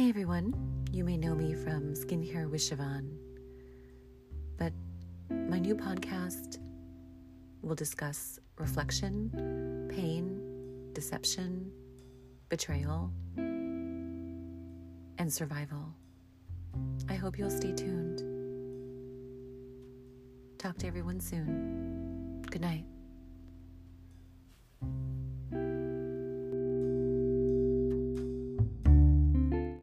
Hey everyone, you may know me from Skincare with Siobhan, but my new podcast will discuss reflection, pain, deception, betrayal, and survival. I hope you'll stay tuned. Talk to everyone soon. Good night.